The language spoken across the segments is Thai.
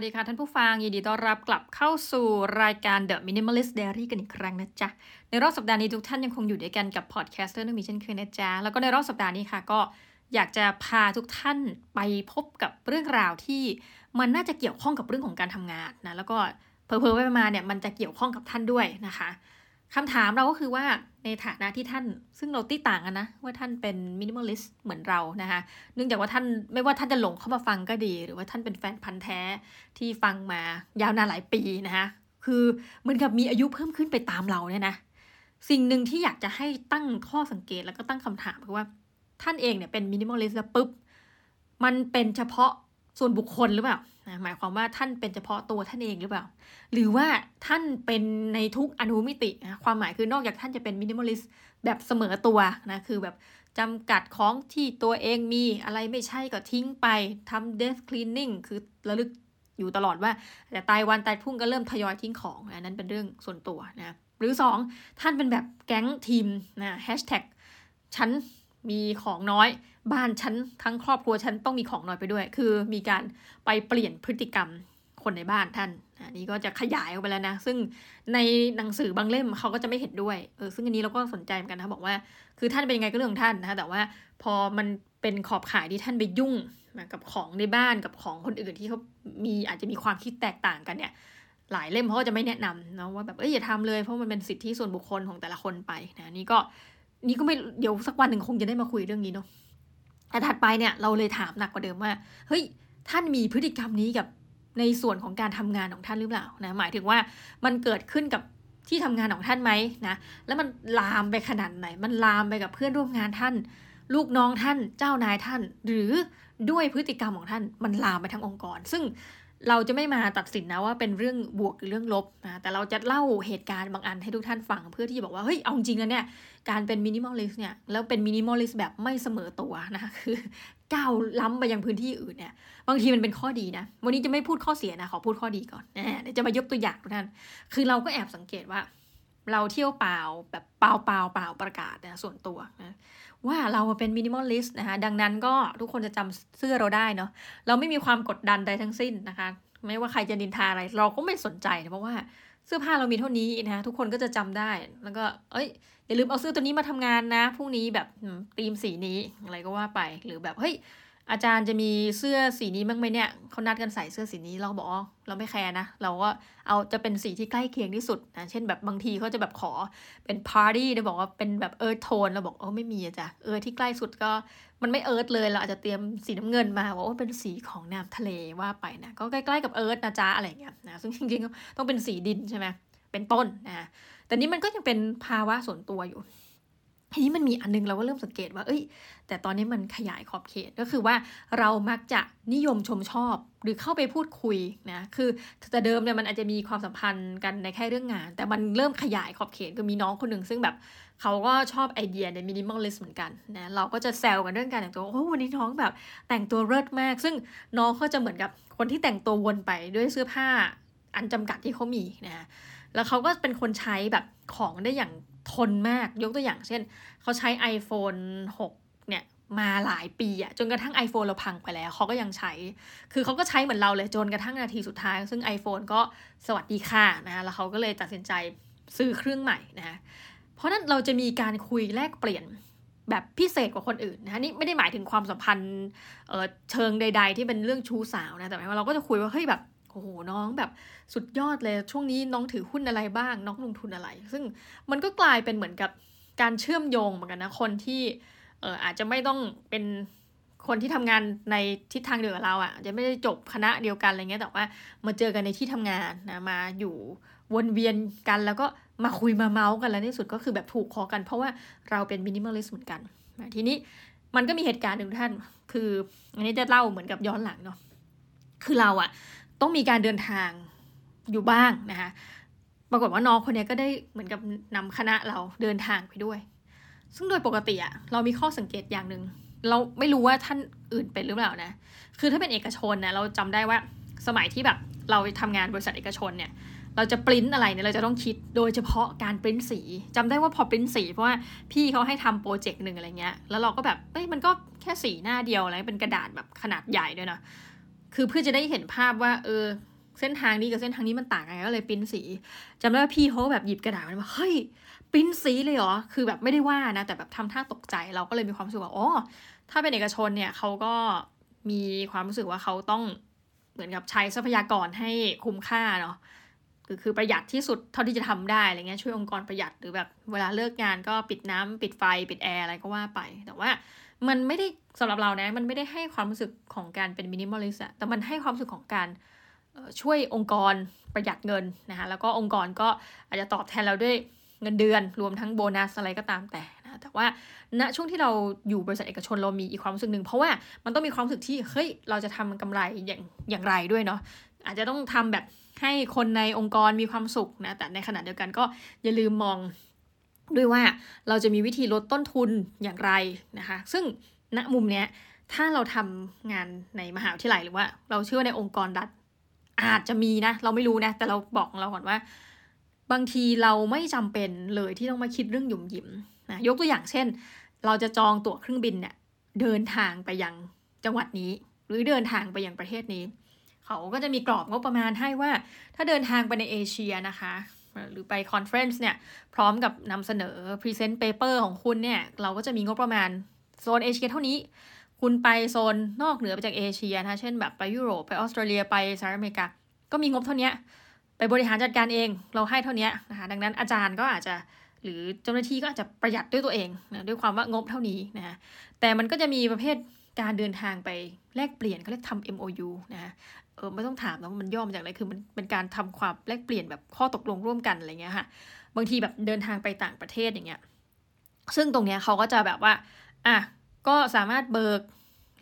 วัสดีค่ะท่านผู้ฟังยินดีต้อนรับกลับเข้าสู่รายการ The Minimalist Diary กันอีกครั้งนะจ๊ะในรอบสัปดาห์นี้ทุกท่านยังคงอยู่ด้วยกันกับพอดแคสต์เรื่องมีเช่นเคยนะจ๊ะแล้วก็ในรอบสัปดาห์นี้ค่ะก็อยากจะพาทุกท่านไปพบกับเรื่องราวที่มันน่าจะเกี่ยวข้องกับเรื่องของการทำงานนะแล้วก็เพอๆไปมาเนี่ยมันจะเกี่ยวข้องกับท่านด้วยนะคะคำถามเราก็คือว่าในฐานะที่ท่านซึ่งเราตีต่างกันนะว่าท่านเป็นมินิมอลิสต์เหมือนเรานะคะเนื่องจากว่าท่านไม่ว่าท่านจะหลงเข้ามาฟังก็ดีหรือว่าท่านเป็นแฟนพันธุ์แท้ที่ฟังมายาวนานหลายปีนะคะคือเหมือนกับมีอายุเพิ่มขึ้นไปตามเราเนี่ยนะสิ่งหนึ่งที่อยากจะให้ตั้งข้อสังเกตแล้วก็ตั้งคำถามคือว่าท่านเองเนี่ยเป็นมินิมอลิสต์แล้วปุ๊บมันเป็นเฉพาะส่วนบุคคลหรือเปล่าหมายความว่าท่านเป็นเฉพาะตัวท่านเองหรือเปล่าหรือว่าท่านเป็นในทุกอนุมิตินะความหมายคือนอกจากท่านจะเป็นมินิมอลิสต์แบบเสมอตัวนะคือแบบจำกัดของที่ตัวเองมีอะไรไม่ใช่ก็ทิ้งไปทำเดสคลีนนิ่งคือระลึกอยู่ตลอดว่าแต่ตายวันตายพรุ่งก็เริ่มทยอยทิ้งของอันนั้นเป็นเรื่องส่วนตัวนะหรือสองท่านเป็นแบบแก๊งทีมนะแฮชแท็กฉันมีของน้อยบ้านฉันทั้งครอบครัวฉันต้องมีของน้อยไปด้วยคือมีการไปเปลี่ยนพฤติกรรมคนในบ้านท่านอันนี้ก็จะขยายออกไปแล้วนะซึ่งในหนังสือบางเล่มเขาก็จะไม่เห็นด้วยซึ่งอันนี้เราก็สนใจเหมือนกันนะบอกว่าคือท่านเป็นยังไงก็เรื่องของท่านนะแต่ว่าพอมันเป็นขอบข่ายที่ท่านไปยุ่งกับของในบ้านกับของคนอื่นที่เขามีอาจจะมีความคิดแตกต่างกันเนี่ยหลายเล่มเขาก็จะไม่แนะนำนะว่าแบบอย่าทำเลยเพราะมันเป็นสิทธิส่วนบุคคลของแต่ละคนไปนะนี่ก็ไม่เดี๋ยวสักวันหนึ่งคงจะได้มาคุยเรื่องนี้เนาะแต่ถัดไปเนี่ยเราเลยถามหนักกว่าเดิมว่าเฮ้ยท่านมีพฤติกรรมนี้กับในส่วนของการทำงานของท่านหรือเปล่านะหมายถึงว่ามันเกิดขึ้นกับที่ทำงานของท่านไหมนะแล้วมันลามไปขนาดไหนมันลามไปกับเพื่อนร่วมงานท่านลูกน้องท่านเจ้านายท่านหรือด้วยพฤติกรรมของท่านมันลามไปทั้งองค์กรซึ่งเราจะไม่มาตัดสินนะว่าเป็นเรื่องบวกหรือเรื่องลบนะแต่เราจะเล่าเหตุการณ์บางอันให้ทุกท่านฟังเพื่อที่จะบอกว่าเฮ้ยเอาจริงๆนะเนี่ยการเป็นมินิมอลลิสต์เนี่ยแล้วเป็นมินิมอลลิสต์แบบไม่เสมอตัวนะคือก้าวล้ำไปยังพื้นที่อื่นเนี่ยบางทีมันเป็นข้อดีนะวันนี้จะไม่พูดข้อเสียนะขอพูดข้อดีก่อนเดี๋ยวจะมายกตัวอย่างทุกท่านคือเราก็แอบสังเกตว่าเราเที่ยวเปล่าแบบเปล่าประกาศนะส่วนตัวนะว่าเราเป็นมินิมอลลิสต์นะคะดังนั้นก็ทุกคนจะจำเสื้อเราได้เนาะเราไม่มีความกดดันใดทั้งสิ้นนะคะไม่ว่าใครจะนินทาอะไรเราก็ไม่สนใจนะเพราะว่าเสื้อผ้าเรามีเท่านี้นะทุกคนก็จะจำได้แล้วก็อย่าลืมเอาเสื้อตัวนี้มาทำงานนะพรุ่งนี้แบบธีมสีนี้อะไรก็ว่าไปหรือแบบเฮ้ยอาจารย์จะมีเสื้อสีนี้บ้างไหมเนี่ยเขานัดกันใส่เสื้อสีนี้เราบอกอ๋อเราไม่แคร์นะเราก็เอาจะเป็นสีที่ใกล้เคียงที่สุดนะเช่นแบบบางทีเขาจะแบบขอเป็นปาร์ตี้ได้บอกว่าเป็นแบบเอิร์ธโทนเราบอกอ๋อไม่มีจ้ะที่ใกล้สุดก็มันไม่เอิร์ธเลยเราอาจจะเตรียมสีน้ำเงินมาว่าเป็นสีของน้ำทะเลว่าไปนะก็ใกล้ๆกับเอิร์ธนะจ๊ะอะไรเงี้ยนะซึ่งจริงๆต้องเป็นสีดินใช่ไหมเป็นต้นนะแต่นี้มันก็ยังเป็นภาวะส่วนตัวอยู่ทีนี้มันมีอันนึงเราก็เริ่มสังเกตว่าแต่ตอนนี้มันขยายขอบเขตก็คือว่าเรามักจะนิยมชมชอบหรือเข้าไปพูดคุยนะคือแต่เดิมเนี่ยมันอาจจะมีความสัมพันธ์กันในแค่เรื่องงานแต่มันเริ่มขยายขอบเขตก็มีน้องคนหนึ่งซึ่งแบบเขาก็ชอบไอเดียในมินิมอลลิสต์เหมือนกันนะเราก็จะแซวกันเรื่องการแต่งตัวโอ้วันนี้น้องแบบแต่งตัวเลิศมากซึ่งน้องเขาจะเหมือนกับคนที่แต่งตัววนไปด้วยเสื้อผ้าอันจำกัดที่เขามีนะแล้วเขาก็เป็นคนใช้แบบของได้อย่างทนมากยกตัวอย่างเช่นเขาใช้ iPhone 6 เนี่ยมาหลายปีอะจนกระทั่ง iPhone เราพังไปแล้วเขาก็ยังใช้คือเขาก็ใช้เหมือนเราเลยจนกระทั่งนาทีสุดท้ายซึ่ง iPhone ก็สวัสดีค่ะนะแล้วเขาก็เลยตัดสินใจซื้อเครื่องใหม่นะเพราะนั้นเราจะมีการคุยแลกเปลี่ยนแบบพิเศษกว่าคนอื่นนะนี่ไม่ได้หมายถึงความสัมพันธ์เชิงใดๆที่เป็นเรื่องชู้สาวนะแต่หมายว่าเราก็จะคุยว่าเฮ้ยแบบโอ้โหน้องแบบสุดยอดเลยช่วงนี้น้องถือหุ้นอะไรบ้างน้องลงทุนอะไรซึ่งมันก็กลายเป็นเหมือนกับการเชื่อมโยงเหมือนกันนะคนที่อาจจะไม่ต้องเป็นคนที่ทำงานในทิศทางเดียวกับเราอ่ะจะไม่ได้จบคณะเดียวกันอะไรเงี้ยแต่ว่ามาเจอกันในที่ทำงานนะมาอยู่วนเวียนกันแล้วก็มาคุยมาเมาส์กันแล้วในสุดก็คือแบบถูกคอกันเพราะว่าเราเป็นมินิมอลลิสต์เหมือนกันทีนี้มันก็มีเหตุการณ์หนึ่งท่านคืออันนี้จะเล่าเหมือนกับย้อนหลังเนาะคือเราอ่ะต้องมีการเดินทางอยู่บ้างนะคะปรากฏว่าน้องคนนี้ก็ได้เหมือนกับนำคณะเราเดินทางไปด้วยซึ่งโดยปกติอะเรามีข้อสังเกตอย่างนึงเราไม่รู้ว่าท่านอื่นเป็นหรือเปล่านะคือถ้าเป็นเอกชนนะเราจำได้ว่าสมัยที่แบบเราทำงานบริษัทเอกชนเนี่ยเราจะปริ้นอะไรเนี่ยเราจะต้องคิดโดยเฉพาะการปริ้นสีจำได้ว่าพอปริ้นสีเพราะว่าพี่เขาให้ทำโปรเจกต์หนึ่งอะไรเงี้ยแล้วเราก็แบบมันก็แค่สีหน้าเดียวอะไรเป็นกระดาษแบบขนาดใหญ่ด้วยนะคือเพื่อจะได้เห็นภาพว่า เส้นทางนี้กับเส้นทางนี้มันต่างกันก็เลยปริ้นสีจำได้ว่าพี่เขาแบบหยิบกระดาษมาเฮ้ยปริ้นสีเลยเหรอคือแบบไม่ได้ว่านะแต่แบบทำท่าตกใจเราก็เลยมีความรู้สึกว่าอ๋อถ้าเป็นเอกชนเนี่ยเขาก็มีความรู้สึกว่าเขาต้องเหมือนกับใช้ทรัพยากรให้คุ้มค่าเนาะคือประหยัดที่สุดเท่าที่จะทำได้อะไรเงี้ยช่วยองค์กรประหยัดหรือแบบเวลาเลิกงานก็ปิดน้ำปิดไฟปิดแอร์อะไรก็ว่าไปแต่ว่ามันไม่ได้สำหรับเรานะมันไม่ได้ให้ความรู้สึกของการเป็นมินิมอลิสต์แต่มันให้ความรู้สึกของการช่วยองค์กรประหยัดเงินนะคะแล้วก็องค์กรก็อาจจะตอบแทนเราด้วยเงินเดือนรวมทั้งโบนัสอะไรก็ตามแต่นะแต่ว่าณช่วงที่เราอยู่บริษัทเอกชนเรามีอีกความรู้สึกนึงเพราะว่ามันต้องมีความรู้สึกที่เฮ้ยเราจะทำกำไรอย่างไรด้วยเนาะอาจจะต้องทำแบบให้คนในองค์กรมีความสุขนะแต่ในขณะเดียวกันก็อย่าลืมมองด้วยว่าเราจะมีวิธีลดต้นทุนอย่างไรนะคะซึ่งณมุมเนี้ยถ้าเราทำงานในมหาวิทยาลัยหรือว่าเราเชื่อในองค์กรรัฐอาจจะมีนะเราไม่รู้นะแต่เราบอกเราก่อนว่าบางทีเราไม่จำเป็นเลยที่ต้องมาคิดเรื่องหยุ่มหยิมนะยกตัวอย่างเช่นเราจะจองตั๋วเครื่องบินเนี่ยเดินทางไปยังจังหวัดนี้หรือเดินทางไปยังประเทศนี้เขาก็จะมีกรอบงบประมาณให้ว่าถ้าเดินทางไปในเอเชียนะคะหรือไปคอนเฟรนซ์เนี่ยพร้อมกับนำเสนอพรีเซนต์เปเปอร์ของคุณเนี่ยเราก็จะมีงบประมาณโซนเอเชียเท่านี้คุณไปโซนนอกเหนือไปจากเอเชียนะเช่นแบบไปยุโรปไปออสเตรเลียไปสหรัฐอเมริกาก็มีงบเท่านี้ไปบริหารจัดการเองเราให้เท่านี้นะคะดังนั้นอาจารย์ก็อาจจะหรือเจ้าหน้าที่ก็อาจจะประหยัดด้วยตัวเองนะด้วยความว่างบเท่านี้นะแต่มันก็จะมีประเภทการเดินทางไปแลกเปลี่ยนเขาเรียกทำ MOU นะไม่ต้องถามนะมันย่อมาจากอะไรคือมันเป็นการทำความแลกเปลี่ยนแบบข้อตกลงร่วมกันอะไรเงี้ยค่ะบางทีแบบเดินทางไปต่างประเทศอย่างเงี้ยซึ่งตรงเนี้ยเขาก็จะแบบว่าอ่ะก็สามารถเบิก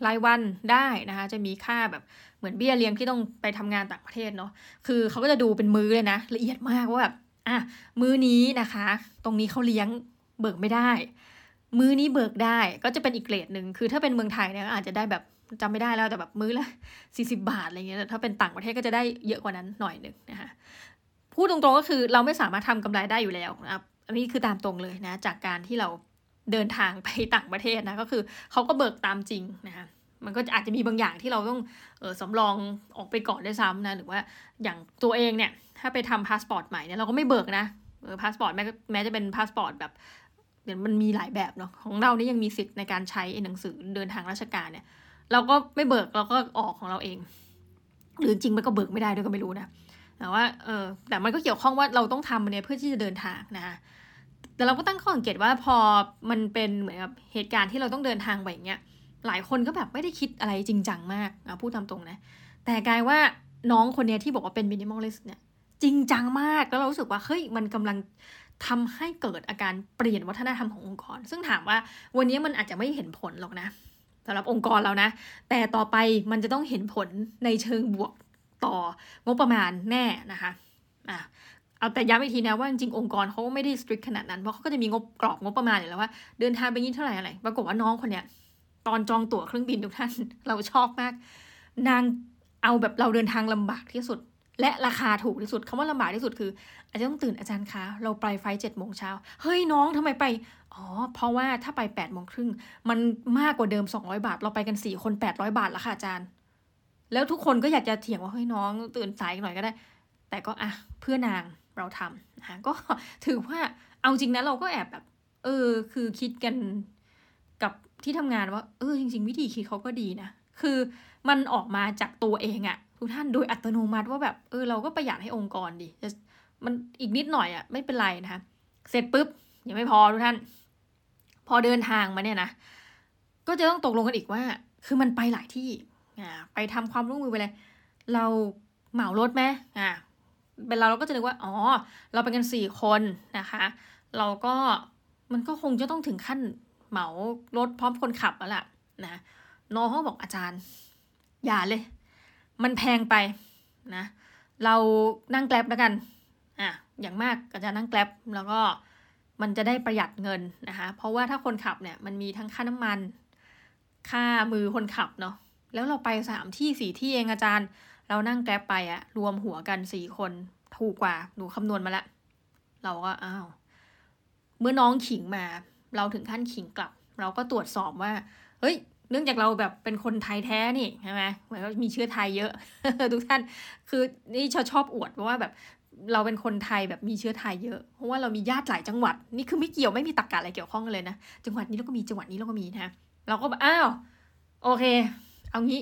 รายวันได้นะคะจะมีค่าแบบเหมือนเบี้ยเลี้ยงที่ต้องไปทำงานต่างประเทศเนาะคือเขาก็จะดูเป็นมื้อเลยนะละเอียดมากว่าแบบอ่ะมื้อนี้นะคะตรงนี้เขาเลี้ยงเบิกไม่ได้มื้อนี้เบิกได้ก็จะเป็นอีกเกรดนึงคือถ้าเป็นเมืองไทยเนี่ยอาจจะได้แบบจำไม่ได้แล้วแต่แบบมื้อละ40 บาทอะไรเงี้ยถ้าเป็นต่างประเทศก็จะได้เยอะกว่านั้นหน่อยนึงนะคะพูดตรงๆก็คือเราไม่สามารถทำกำไรได้อยู่แล้วนะครับอันนี้คือตามตรงเลยนะจากการที่เราเดินทางไปต่างประเทศนะก็คือเขาก็เบิกตามจริงนะคะมันก็อาจจะมีบางอย่างที่เราต้องสำรองออกไปก่อนด้วยซ้ำนะหรือว่าอย่างตัวเองเนี่ยถ้าไปทำพาสปอร์ตใหม่เนี่ยเราก็ไม่เบิกนะพาสปอร์ตแม้จะเป็นพาสปอร์ตแบบมันมีหลายแบบเนาะของเรานี่ยังมีสิทธิ์ในการใช้หนังสือเดินทางราชการเนี่ยเราก็ไม่เบิกเราก็ออกของเราเองหรือจริงมันก็เบิกไม่ได้ด้วยก็ไม่รู้นะแต่ว่าแต่มันก็เกี่ยวข้องว่าเราต้องทำเนี่ยเพื่อที่จะเดินทางนะแต่เราก็ตั้งข้อสังเกตว่าพอมันเป็นเหมือนกับเหตุการณ์ที่เราต้องเดินทางไปอย่างเงี้ยหลายคนก็แบบไม่ได้คิดอะไรจริงจังมากพูดตามตรงนะแต่กลายว่าน้องคนเนี้ยที่บอกว่าเป็นมินิมอลลิสต์เนี่ยจริงจังมากแล้วเรารู้สึกว่าเฮ้ยมันกำลังทำให้เกิดอาการเปลี่ยนวัฒนธรรมขององค์กรซึ่งถามว่าวันนี้มันอาจจะไม่เห็นผลหรอกนะสำหรับองค์กรเรานะแต่ต่อไปมันจะต้องเห็นผลในเชิงบวกต่องบประมาณแน่นะคะเอาแต่ย้ำอีกทีนะว่าจริงๆองค์กรเขาไม่ได้ strict ขนาดนั้นเพราะเขาก็จะมีงบกรอบงบประมาณอยู่แล้วว่าเดินทางไปนี้เท่าไหร่อะไรปรากฏว่าน้องคนเนี้ยตอนจองตั๋วเครื่องบินทุกท่านเราชอบมากนางเอาแบบเราเดินทางลำบากที่สุดและราคาถูกที่สุดคำว่าลำบากที่สุดคืออาจจะต้องตื่นอาจารย์คะเราไปไฟ 7:00 น.เฮ้ยน้องทำไมไปอ๋อเพราะว่าถ้าไป 8:30 น.มันมากกว่าเดิม200 บาทเราไปกัน4คน800 บาทแล้วค่ะอาจารย์แล้วทุกคนก็อยากจะเถียงว่าเฮ้ยน้องตื่นสายหน่อยก็ได้แต่ก็อ่ะเพื่อนางเราทำนะคะก็ถือว่าเอาจริงนะเราก็แอบแบบคือคิดกันกับที่ทำงานว่าจริงๆวิธีคิดเขาก็ดีนะคือมันออกมาจากตัวเองอะทุกท่านโดยอัตโนมัติว่าแบบเราก็ประหยัดให้องค์กรดิมันอีกนิดหน่อยอะไม่เป็นไรนะคะเสร็จปุ๊บยังไม่พอทุกท่านพอเดินทางมาเนี่ยนะก็จะต้องตกลงกันอีกว่าคือมันไปหลายที่ไปทำความร่วมมือไปเลยเราเหมารถไหมเป็นเราก็จะนึกว่าอ๋อเราไปกัน4คนนะคะเราก็มันก็คงจะต้องถึงขั้นเหมารถพร้อมคนขับแล้วล่ะนะน้องเขาบอกอาจารย์อย่าเลยมันแพงไปนะเรานั่งแกร็บแล้วกันอย่างมากอาจารย์นั่งแกร็บแล้วก็มันจะได้ประหยัดเงินนะคะเพราะว่าถ้าคนขับเนี่ยมันมีทั้งค่าน้ำมันค่ามือคนขับเนาะแล้วเราไป3ที่4ที่เองอาจารย์เรานั่งแกร็บไปรวมหัวกัน4คนถูกกว่าหนูคำนวณมาแล้วเราก็อ้าวเมื่อน้องขิงมาเราถึงขั้นขิงกลับเราก็ตรวจสอบว่าเฮ้ย เนื่องจากเราแบบเป็นคนไทยแท้นี่ใช่ไหมเหมือนเรามีเชื้อไทยเยอะ ทุกท่านคือนี่ชอบอวดเพราะว่าแบบเราเป็นคนไทยแบบมีเชื้อไทยเยอะเพราะว่าเรามีญาติหลายจังหวัดนี่คือไม่เกี่ยวไม่มีตรรกะอะไรเกี่ยวข้องเลยนะจังหวัดนี้เราก็มีจังหวัดนี้เราก็มีนะเราก็อ้าวโอเคเอางี้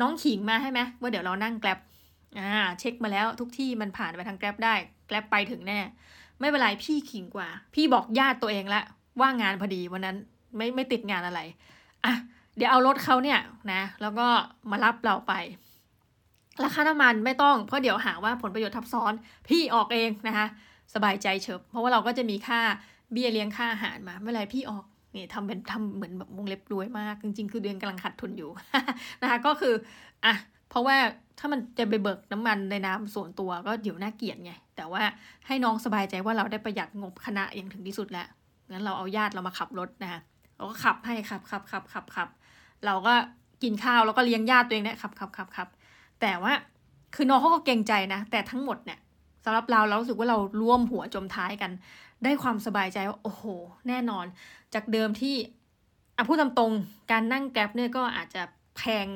น้องขิงมาให้ไหมว่าเดี๋ยวเรานั่งแกร็บเช็คมาแล้วทุกที่มันผ่านไปทางแกร็บได้แกร็บไปถึงแน่ไม่เป็นไรพี่ขิงกว่าพี่บอกญาติตัวเองละว่างานพอดีวันนั้นไม่ติดงานอะไรอ่ะเดี๋ยวเอารถเขาเนี่ยนะแล้วก็มารับเราไปราคาน้ำมันไม่ต้องเพราะเดี๋ยวหาว่าผลประโยชน์ทับซ้อนพี่ออกเองนะคะสบายใจเฉิบเพราะว่าเราก็จะมีค่าเบี้ยเลี้ยงค่าอาหารมาไม่ไรพี่ออกนี่ทำเหมือนแบบวงเล็บรวยมากจริงๆคือเดือนกำลังขาดทุนอยู่ นะคะก็คืออ่ะเพราะว่าถ้ามันจะไปเบิกน้ำมันในนามส่วนตัวก็เดี๋ยวน่าเกลียดไงแต่ว่าให้น้องสบายใจว่าเราได้ประหยัดงบคณะอย่างถึงที่สุดแล้วงั้นเราเอาญาติเรามาขับรถนะคะเราก็ขับให้ขับเราก็กินข้าวแล้วก็เลี้ยงญาติตัวเองเนี่ยขับแต่ว่าคือน้องเขาก็เกรงใจนะแต่ทั้งหมดเนี่ยสำหรับเรารู้สึกว่าเราร่วมหัวจมท้ายกันได้ความสบายใจว่าโอ้โหแน่นอนจากเดิมที่พูดตามตรงการนั่งแกร็บเนี่ยก็อาจจะแพง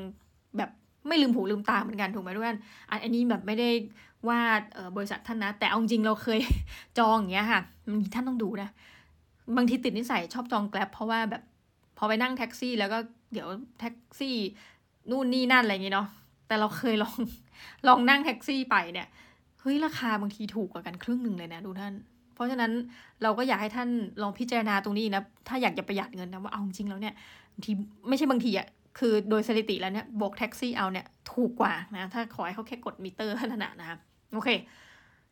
แบบไม่ลืมหูลืมตาเหมือนกันถูกไหมทุกท่านอันนี้แบบไม่ได้ว่าบริษัทท่านนะแต่เอาจริงเราเคย จองอย่างเงี้ยค่ะท่านต้องดูนะบางทีติดนิสัยชอบจองแกร็บเพราะว่าแบบพอไปนั่งแท็กซี่แล้วก็เดี๋ยวแท็กซี่นู่นนี่นั่นอะไรอย่างเงี้ยเนาะแต่เราเคยลองนั่งแท็กซี่ไปเนี่ยเฮ้ยราคาบางทีถูกกว่ากันครึ่งนึงเลยนะดูท่านเพราะฉะนั้นเราก็อยากให้ท่านลองพิจารณาตรงนี้นะถ้าอยากจะประหยัดเงินนะว่าเอาจริงแล้วเนี่ยบางทีไม่ใช่บางทีอ่ะคือโดยสถิติแล้วเนี่ยบวกแท็กซี่เอาเนี่ยถูกกว่านะถ้าขอให้เขาแค่กดมิเตอร์ขนาดนะครับโอเค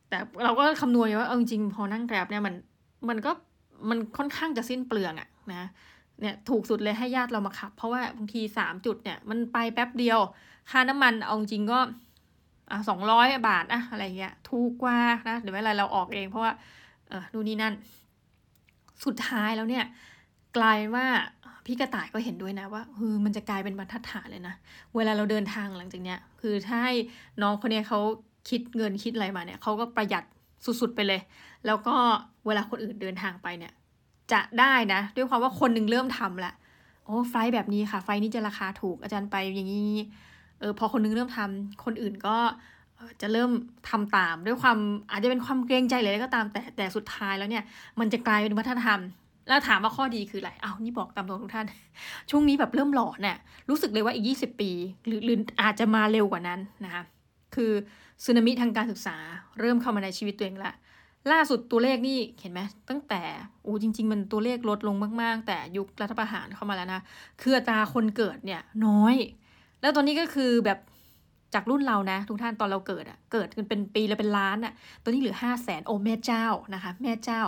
แต่เราก็คำนวณว่าเอาจริงพอนั่งแกร็บเนี่ยมันค่อนข้างจะสิ้นเปลืองอ่ะนะเนี่ยถูกสุดเลยให้ญาติเรามาขับเพราะว่าบางที3จุดเนี่ยมันไปแป๊บเดียวค่าน้ำมันเอาจริงก็200 บาทอะอะไรเงี้ยถูกกว่านะเดี๋ยวไม่ไรเราออกเองเพราะว่านู่นนี่นั่นสุดท้ายแล้วเนี่ยกลายว่าพี่กระต่ายก็เห็นด้วยนะว่ามันจะกลายเป็นบรรทัดฐานเลยนะเวลาเราเดินทางหลังจากเนี้ยคือถ้าให้น้องคนเนี้ยเขาคิดเงินคิดอะไรมาเนี่ยเขาก็ประหยัดสุดๆไปเลยแล้วก็เวลาคนอื่นเดินทางไปเนี่ยจะได้นะด้วยความว่าคนหนึ่งเริ่มทำละโอ้ไฟล์แบบนี้ค่ะไฟล์นี้จะราคาถูกอาจารย์ไปอย่างนี้พอคนนึงเริ่มทำคนอื่นก็จะเริ่มทำตามด้วยความอาจจะเป็นความเกรงใจอะไรก็ตามแต่สุดท้ายแล้วเนี่ยมันจะกลายเป็นวัฒนธรรมแล้วถามว่าข้อดีคืออะไรเอานี่บอกตามตรงทุกท่านช่วงนี้แบบเริ่มหลอนเนี่ยรู้สึกเลยว่าอีก20 ปีหรืออาจจะมาเร็วกว่านั้นนะคะคือสึนามิทางการศึกษาเริ่มเข้ามาในชีวิตตัวเองละล่าสุดตัวเลขนี่เห็นไหมตั้งแต่จริงๆมันตัวเลขลดลงมากๆแต่ยุครัฐประหารเข้ามาแล้วนะคืออัตราคนเกิดเนี่ยน้อยแล้วตอนนี้ก็คือแบบจากรุ่นเรานะทุกท่านตอนเราเกิดอ่ะเกิดกันเป็นปีละเป็นล้านอ่ะตอนนี้เหลือ 500,000 โอ้แม่เจ้านะคะแม่เจ้า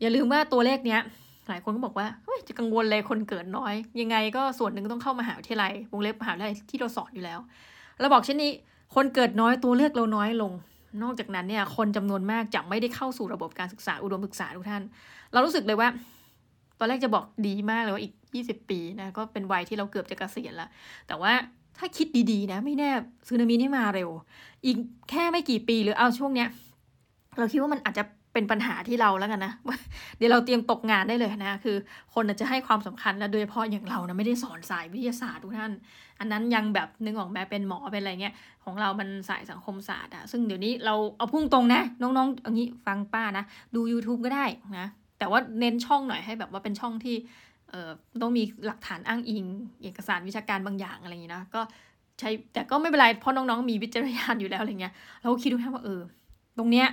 อย่าลืมว่าตัวเลขเนี้ยหลายคนก็บอกว่าเฮ้ยจะกังวลอะไรคนเกิดน้อยยังไงก็ส่วนหนึ่งต้องเข้ามหาวิทยาลัยวงเล็บมหาวิทยาลัยที่เราสอนอยู่แล้วเราบอกเช่นนี้คนเกิดน้อยตัวเลือกเราน้อยลงนอกจากนั้นเนี่ยคนจำนวนมากจะไม่ได้เข้าสู่ระบบการศึกษาอุดมศึกษาทุกท่านเรารู้สึกเลยว่าตอนแรกจะบอกดีมากเลยว่าอีก20 ปีนะก็เป็นวัยที่เราเกือบจะเกษียณแล้วแต่ว่าถ้าคิดดีๆนะไม่แน่สึนามินี่มาเร็วอีกแค่ไม่กี่ปีหรือเอาช่วงเนี้ยเราคิดว่ามันอาจจะเป็นปัญหาที่เราแล้วกันนะเดี๋ยวเราเตรียมตกงานได้เลยนะคือคนอาจจะให้ความสำคัญและโดยเฉพาะอย่างเรานะไม่ได้สอนสายวิทยาศาสตร์ทุกท่านอันนั้นยังแบบนึกออกแบบเป็นหมอเป็นอะไรเงี้ยของเรามันสายสังคมศาสตร์อะซึ่งเดี๋ยวนี้เราเอาพุ่งตรงนะน้องๆอย่างนี้ฟังป้านะดู YouTube ก็ได้นะแต่ว่าเน้นช่องหน่อยให้แบบว่าเป็นช่องที่ต้องมีหลักฐานอ้างอิงเอกสารวิชาการบางอย่างอะไรอย่างนี้นะก็ใช้แต่ก็ไม่เป็นไรเพราะน้องๆมีวิจารณญาณอยู่แล้วอะไรเงี้ยเราคิดดูแค่ว่าตรงเนี้ย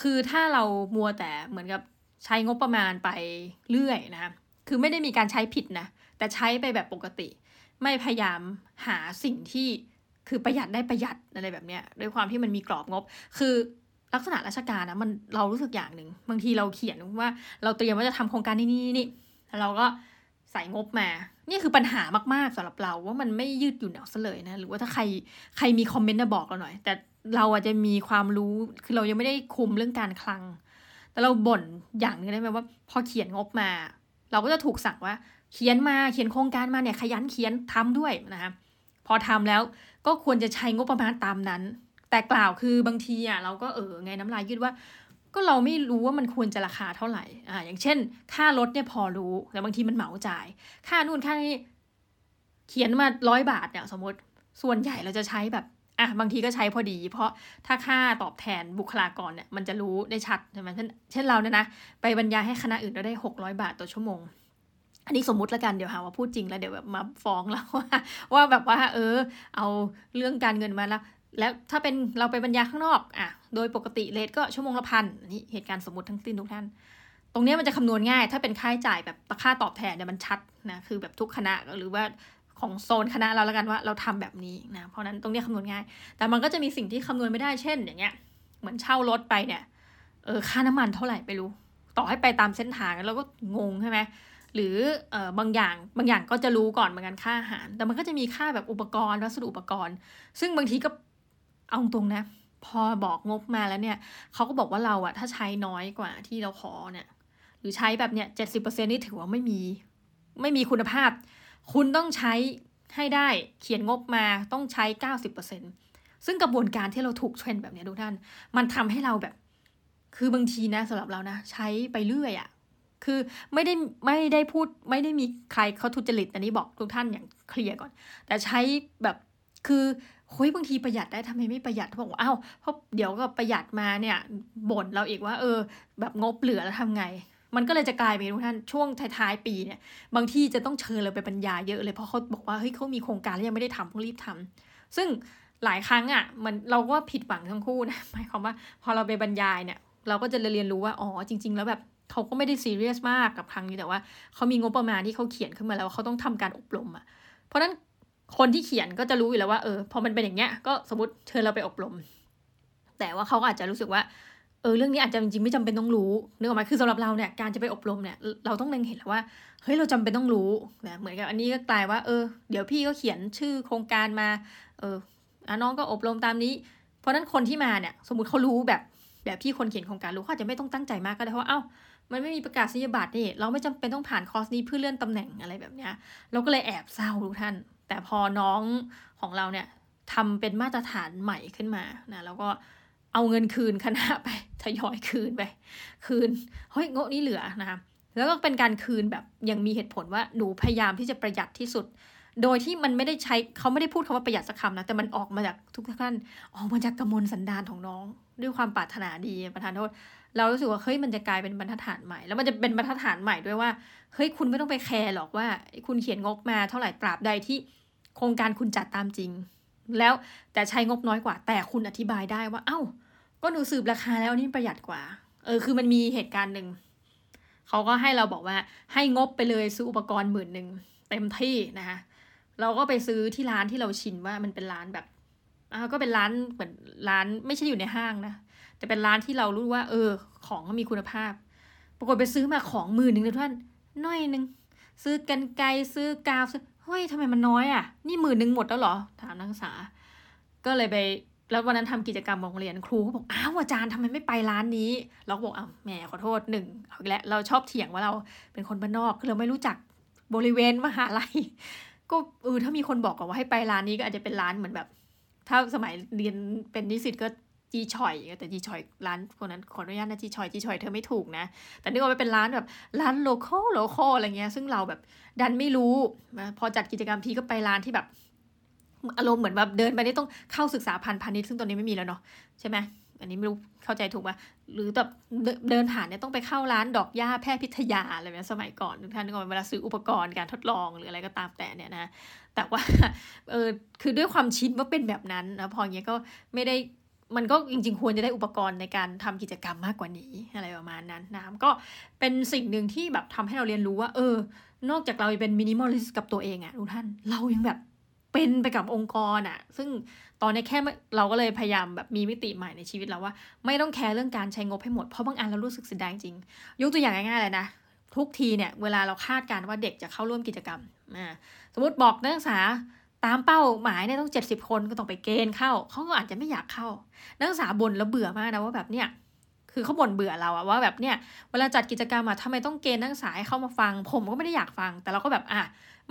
คือถ้าเรามัวแต่เหมือนกับใช้งบประมาณไปเรื่อยนะคือไม่ได้มีการใช้ผิดนะแต่ใช้ไปแบบปกติไม่พยายามหาสิ่งที่คือประหยัดได้ประหยัดอะไรแบบเนี้ยด้วยความที่มันมีกรอบงบคือลักษณะราชการนะมันเรารู้สึกอย่างนึงบางทีเราเขียนว่าเราเตรียมว่าจะทำโครงการนี่เราก็ใส่งบมานี่คือปัญหามากๆสำหรับเราว่ามันไม่ยืดหยุ่นเอาซะเลยนะหรือว่าถ้าใครมีคอมเมนต์นะบอกเราหน่อยแต่เราอาจจะมีความรู้คือเรายังไม่ได้คุมเรื่องการคลังแต่เราบ่นอย่างนึงได้ไหมว่าพอเขียนงบมาเราก็จะถูกสั่งว่าเขียนมาเขียนโครงการมาเนี่ยขยันเขียนทำด้วยนะคะพอทำแล้วก็ควรจะใช้งบประมาณตามนั้นแต่กล่าวคือบางทีอ่ะเราก็ไงน้ำลายยืดว่าก็เราไม่รู้ว่ามันควรจะราคาเท่าไหร่อย่างเช่นค่ารถเนี่ยพอรู้แต่บางทีมันเหมาจ่ายค่านู่นค่านี่ เขียนมา100 บาทเนี่ยสมมติส่วนใหญ่เราจะใช้แบบอ่ะบางทีก็ใช้พอดีเพราะถ้าค่าตอบแทนบุคลากรเนี่ยมันจะรู้ได้ชัดใช่ไหมเช่นเราเนี่ยนะไปบรรยายให้คณะอื่นเราได้600 บาทต่อชั่วโมงอันนี้สมมุติละกันเดี๋ยวหาว่าพูดจริงแล้วเดี๋ยวแบบมาฟ้องเราว่าแบบว่าเอาเรื่องการเงินมาแล้วถ้าเป็นเราไปบรรยายข้างนอกอ่ะโดยปกติเรทก็ชั่วโมงละ1,000อันนี้เหตุการณ์สมมติทั้งสิ้นทุกท่านตรงนี้มันจะคำนวณง่ายถ้าเป็นค่าใช้จ่ายแบบค่าตอบแทนเนี่ยมันชัดนะคือแบบทุกคณะหรือว่าของโซนคณะเราละกันว่าเราทำแบบนี้นะเพราะนั้นตรงนี้คำนวณง่ายแต่มันก็จะมีสิ่งที่คำนวณไม่ได้เช่นอย่างเงี้ยเหมือนเช่ารถไปเนี่ยค่าน้ำมันเท่าไหร่ไม่รู้ต่อให้ไปตามเส้นทางเราก็งงใช่ไหมหรือบางอย่างก็จะรู้ก่อนเหมือนกันค่าอาหารแต่มันก็จะมีค่าแบบอุปกรณ์วัสดุอุปกรณ์ซึ่งบางทีก็เอาตรงนะพอบอกงบมาแล้วเนี่ยเขาก็บอกว่าเราอะถ้าใช้น้อยกว่าที่เราขอเนี่ยหรือใช้แบบเนี้ย 70% นี่ถือว่าไม่มีคุณภาพคุณต้องใช้ให้ได้เขียนงบมาต้องใช้ 90% ซึ่งกระบวนการที่เราถูกเทรนแบบเนี้ยทุกท่านมันทำให้เราแบบคือบางทีนะสำหรับเรานะใช้ไปเรื่อยอะคือไม่ได้พูดไม่ได้มีใครเขาทุจริตอันนี้บอกทุกท่านอย่างเคลียร์ก่อนแต่ใช้แบบคือเฮ้ยบางทีประหยัดได้ทำไมไม่ประหยัดบอกว่าอ้าวเพราะเดี๋ยวก็ประหยัดมาเนี่ยบ่นเราอีกว่าแบบงบเหลือแล้วทำไงมันก็เลยจะกลายเป็นทุกท่านช่วงท้ายๆปีเนี่ยบางที่จะต้องเชิญเราไปบรรยายเยอะเลยเพราะเขาบอกว่าเฮ้ยเขามีโครงการแล้วยังไม่ได้ทำต้องรีบทำซึ่งหลายครั้งอ่ะมันเราก็ผิดหวังทั้งคู่นะหมายความว่าพอเราไปบรรยายเนี่ยเราก็จะเรียนรู้ว่าอ๋อจริงๆแล้วแบบเขาก็ไม่ได้ซีเรียสมากกับครั้งนี้แต่ว่าเขามีงบประมาณที่เขาเขียนขึ้นมาแล้วว่าเขาต้องทำการอบรมอ่ะเพราะนั้นคนที่เขียนก็จะรู้อยู่แล้วว่าพอมันเป็นอย่างเงี้ยก็สมมติเชิญเราไปอบรมแต่ว่าเขาอาจจะรู้สึกว่าเรื่องนี้อาจจะจริงๆไม่จำเป็นต้องรู้นึกออกไหมคือสำหรับเราเนี่ยการจะไปอบรมเนี่ยเราต้องเล็งเห็นแล้วว่าเฮ้ยเราจำเป็นต้องรู้นะเหมือนกับอันนี้ก็กลายว่าเดี๋ยวพี่ก็เขียนชื่อโครงการมาน้องก็อบรมตามนี้เพราะนั้นคนที่มาเนี่ยสมมติเขารู้แบบที่คนเขียนโครงการรู้เขาจะไม่ต้องตั้งใจมากก็ได้เพราะมันไม่มีประกาศนียบัตรนี่เราไม่จำเป็นต้องผ่านคอร์สนี้เพื่อเลื่อนตำแหน่งอะไรแบบเนี้ยเราก็เลยแอบเศร้าทุกท่านแต่พอน้องของเราเนี่ยทำเป็นมาตรฐานใหม่ขึ้นมานะแล้วก็เอาเงินคืนคณะไปทยอยคืนไปคืนเฮ้ยงบนี้เหลือนะคะแล้วก็เป็นการคืนแบบยังมีเหตุผลว่าหนูพยายามที่จะประหยัดที่สุดโดยที่มันไม่ได้ใช้เขาไม่ได้พูดคำว่าประหยัดสักคำนะแต่มันออกมาจากทุกท่านออกมาจากกมลสันดานของน้องด้วยความปรารถนาดีประทานโทษเรารู้สึกว่าเฮ้ยมันจะกลายเป็นบรรทัดฐานใหม่แล้วมันจะเป็นบรรทัดฐานใหม่ด้วยว่าเฮ้ยคุณไม่ต้องไปแคร์หรอกว่าคุณเขียนงบมาเท่าไหร่ตราบใดที่โครงการคุณจัดตามจริงแล้วแต่ใช้งบน้อยกว่าแต่คุณอธิบายได้ว่าเอ้าก็หนูสืบราคาแล้วนี่ประหยัดกว่าคือมันมีเหตุการณ์นึงเขาก็ให้เราบอกว่าให้งบไปเลยซื้ออุปกรณ์10,000เต็มที่นะคะเราก็ไปซื้อที่ร้านที่เราชินว่ามันเป็นร้านแบบก็เป็นร้านเหมือนร้านไม่ใช่อยู่ในห้างนะแต่เป็นร้านที่เรารู้ว่าของมีคุณภาพปรากฏไปซื้อมาของ10,000เลยทุกท่านน้อยนึงซื้อกรรไกรซื้อกาวซื้อเฮ้ยทำไมมันน้อยอ่ะนี่10,000หมดแล้วเหรอถามนักศึกษาก็เลยไปแล้ววันนั้นทำกิจกรรมของโรงเรียนครูก็บอกอ้าวอาจารย์ทำไมไม่ไปร้านนี้เราบอกอ้าวแหมขอโทษ1เอาอีกแล้วเราชอบเถียงว่าเราเป็นคนบ้านนอกเราไม่รู้จักบริเวณมหาลัยก็ถ้ามีคนบอกว่าให้ไปร้านนี้ก็อาจจะเป็นร้านเหมือนแบบถ้าสมัยเรียนเป็นนิสิตก็จีฉ่อยแต่จีฉ่อยร้านคนนั้นขออนุญาตนะจีฉ่อยเธอไม่ถูกนะแต่นึกว่าเป็นร้านแบบร้านโลคอลอะไรเงี้ยซึ่งเราแบบดันไม่รู้พอจัดกิจกรรมทีก็ไปร้านที่แบบอารมณ์เหมือนแบบเดินไปนี่ต้องเข้าศึกษาพาณิชย์ซึ่งตอนนี้ไม่มีแล้วเนาะใช่ไหมอันนี้ไม่รู้เข้าใจถูกป่ะหรือแบบเดินผ่านเนี่ยต้องไปเข้าร้านดอกหญ้าแพร่พิทยาอะไรแบบสมัยก่อนทุกท่านก็เวลาซื้ออุปกรณ์การทดลองหรืออะไรก็ตามแต่เนี่ยนะแต่ว่าคือด้วยความชินว่าเป็นแบบนั้นนะพออย่างเงี้ยก็ไม่ได้มันก็จริงๆควรจะได้อุปกรณ์ในการทำกิจกรรมมากกว่านี้อะไรประมาณนั้นนะก็เป็นสิ่งหนึ่งที่แบบทำให้เราเรียนรู้ว่านอกจากเราเป็นมินิมอลลิสต์กับตัวเองอะทุกท่านเรายังแบบเป็นไปกับองค์กรอ่ะซึ่งตอนนี้แค่เราก็เลยพยายามแบบมีมิติใหม่ในชีวิตเราว่าไม่ต้องแคร์เรื่องการใช้งบให้หมดเพราะบางอันเรารู้สึกเสียดายจริงยกตัวอย่างง่ายๆเลยนะทุกทีเนี่ยเวลาเราคาดการณ์ว่าเด็กจะเข้าร่วมกิจกรรมสมมติบอกนักศึกษาตามเป้าหมายเนี่ยต้อง70 คนก็ต้องไปเกณฑ์เข้าเขาก็อาจจะไม่อยากเข้านักศึกษาบ่นแล้วเบื่อมากนะว่าแบบเนี่ยคือเขาบ่นเบื่อเราอะว่าแบบเนี่ยเวลาจัดกิจกรรมอะทำไมต้องเกณฑ์นักศึกษาให้เข้ามาฟังผมก็ไม่ได้อยากฟังแต่เราก็แบบ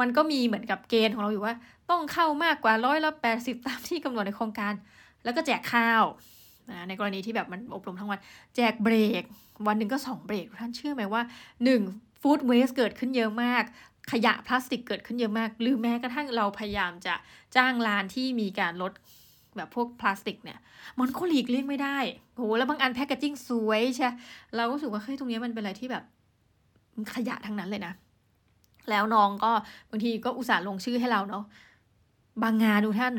มันก็มีเหมือนกับเกณฑ์ของเราอยู่ว่าต้องเข้ามากกว่า180ตามที่กำหนดในโครงการแล้วก็แจกข้าวนะในกรณีที่แบบมันอบรมทั้งวันแจกเบรกวันหนึ่งก็2 เบรกท่านเชื่อไหมว่า1 food waste เกิดขึ้นเยอะมาก ขยะพลาสติกเกิดขึ้นเยอะมากหรือแม้กระทั่งเราพยายามจะจ้างร้านที่มีการลดแบบพวกพลาสติกเนี่ยมันก็หลีกเลี่ยงไม่ได้โหแล้วบางอันแพคเกจจิ้งสวยใช่เราก็รู้สึกว่าเฮ้ยตรงนี้มันเป็นอะไรที่แบบขยะทั้งนั้นเลยนะแล้วน้องก็บางทีก็อุตส่าห์ลงชื่อให้เราเนาะบางงานดูท่าน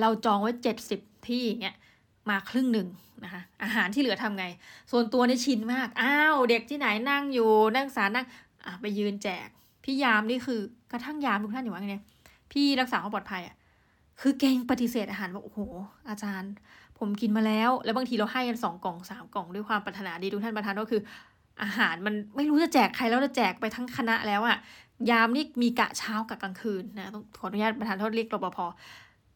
เราจองไว้70ที่อย่างเงี้ยมาครึ่งหนึ่งนะคะอาหารที่เหลือทำไงส่วนตัวนี่ชินมากอ้าวเด็กที่ไหนนั่งอยู่นั่งสานั่งไปยืนแจกพี่ยามนี่คือกระทั่งยามทุกท่านอยู่ว่าไงเนี่ยพี่รักษาความปลอดภัยอ่ะคือเก่งปฏิเสธอาหารบอกโอ้โหอาจารย์ผมกินมาแล้วแล้วบางทีเราให้กัน2กล่อง3กล่องด้วยความปรารถนาดีทุกท่านประทานก็คืออาหารมันไม่รู้จะแจกใครแล้วจะแจกไปทั้งคณะแล้วอ่ะยามนี่มีกะเช้ากับกลางคืนนะต้องขออนุญาตประธานโทษเรียกรปภ.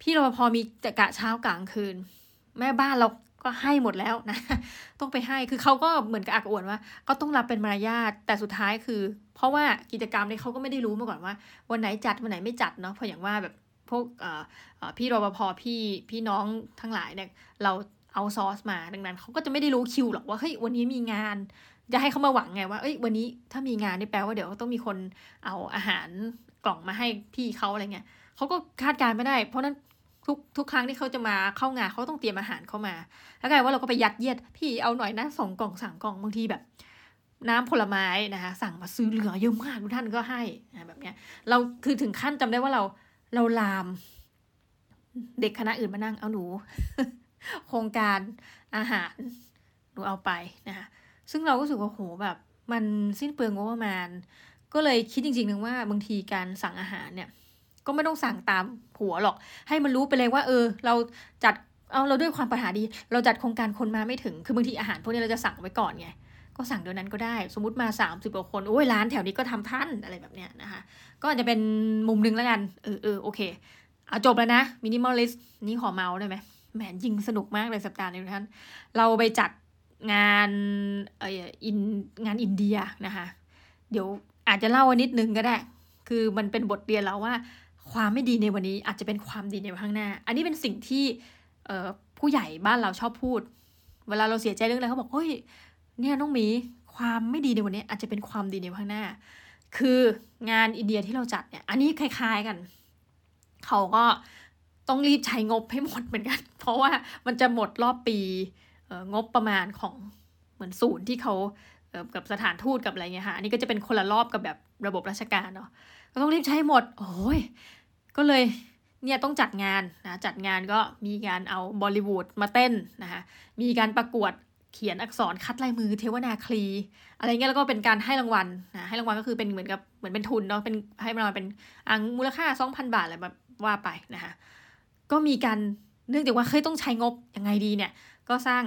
พี่รปภ.มีแต่กะเช้ากลางคืนแม่บ้านเราก็ให้หมดแล้วนะต้องไปให้คือเขาก็เหมือนกับอักอวดว่าก็ต้องรับเป็นมารยาทแต่สุดท้ายคือเพราะว่ากิจกรรมนี้เขาก็ไม่ได้รู้มาก่อนว่าวันไหนจัดวันไหนไม่จัดเนาะเพราะอย่างว่าแบบพวกพี่รปภ.พี่น้องทั้งหลายเนี่ยเราเอาซอสมาดังนั้นเขาก็จะไม่ได้รู้คิวหรอกว่าเฮ้ยวันนี้มีงานจะให้เขามาหวังไงว่าเอ้ยวันนี้ถ้ามีงานนี่แปลว่าเดี๋ยวต้องมีคนเอาอาหารกล่องมาให้พี่เขาอะไรเงี้ยเขาก็คาดการณ์ไม่ได้เพราะนั้นทุกครั้งที่เขาจะมาเข้างานเขาต้องเตรียมอาหารเข้ามาแล้วกลายว่าเราก็ไปยัดเยียดพี่เอาหน่อยนะ2กล่อง3กล่องบางทีแบบน้ำผลไม้นะคะสั่งมาซื้อเหลือเยอะมากทุกท่านก็ให้นะแบบเนี้ยเราคือถึงขั้นจำได้ว่าเราลามเด็กคณะอื่นมานั่งเอาหนู โครงการอาหารหนูเอาไปนะคะซึ่งเราก็รู้สึกว่าโหแบบมันสิ้นเปลืองงบประมาณก็เลยคิดจริงๆนึงว่าบางทีการสั่งอาหารเนี่ยก็ไม่ต้องสั่งตามหัวหรอกให้มันรู้ไปเลยว่าเราจัดเราด้วยความปรารถนาดีเราจัดโครงการคนมาไม่ถึงคือบางทีอาหารพวกนี้เราจะสั่งไว้ก่อนไงก็สั่งเดือนนั้นก็ได้สมมุติมา30กว่าคนโอ้ยร้านแถวนี้ก็ทำท่านอะไรแบบเนี้ยนะคะก็อาจจะเป็นมุมนึงแล้วกันโอเคเอาจบแล้วนะมินิมอลลิสต์นี่ขอเมาส์ได้ไหมแหมยิงสนุกมากเลยสัปดาห์นี้ท่านเราไปจัดงานงานอินเดียนะคะเดี๋ยวอาจจะเล่านิดนึงก็ได้คือมันเป็นบทเรียนเราว่าความไม่ดีในวันนี้อาจจะเป็นความดีในวันข้างหน้าอันนี้เป็นสิ่งที่ผู้ใหญ่บ้านเราชอบพูดเวลาเราเสียใจเรื่องอะไรเขาบอกเฮ้ยเนี่ยน้องหมีความไม่ดีในวันนี้อาจจะเป็นความดีในวันข้างหน้าคืองานอินเดียที่เราจัดเนี่ยอันนี้คล้ายๆกันเขาก็ต้องรีบใช้งบให้หมดเหมือนกันเพราะว่ามันจะหมดรอบปีงบประมาณของเหมือนศูนย์ที่เขากับสถานทูตกับอะไรเงี้ยค่ะอันนี้ก็จะเป็นคนละรอบกับแบบระบบราชการเนาะก็ต้องรีบใช้หมดโอ้ยก็เลยเนี่ยต้องจัดงานนะจัดงานก็มีการเอาบอลิวูดมาเต้นนะคะมีการประกวดเขียนอักษรคัดลายมือเทวนาคลีอะไรเงี้ยแล้วก็เป็นการให้รางวัลนะให้รางวัลก็คือเป็นเหมือนเป็นทุนเนาะเป็นให้รางวัลเป็นมูลค่า 2,000 บาทอะไรแบบว่าไปนะคะก็มีการเนื่องจากว่าเคยต้องใช้งบยังไงดีเนี่ยก็สร้าง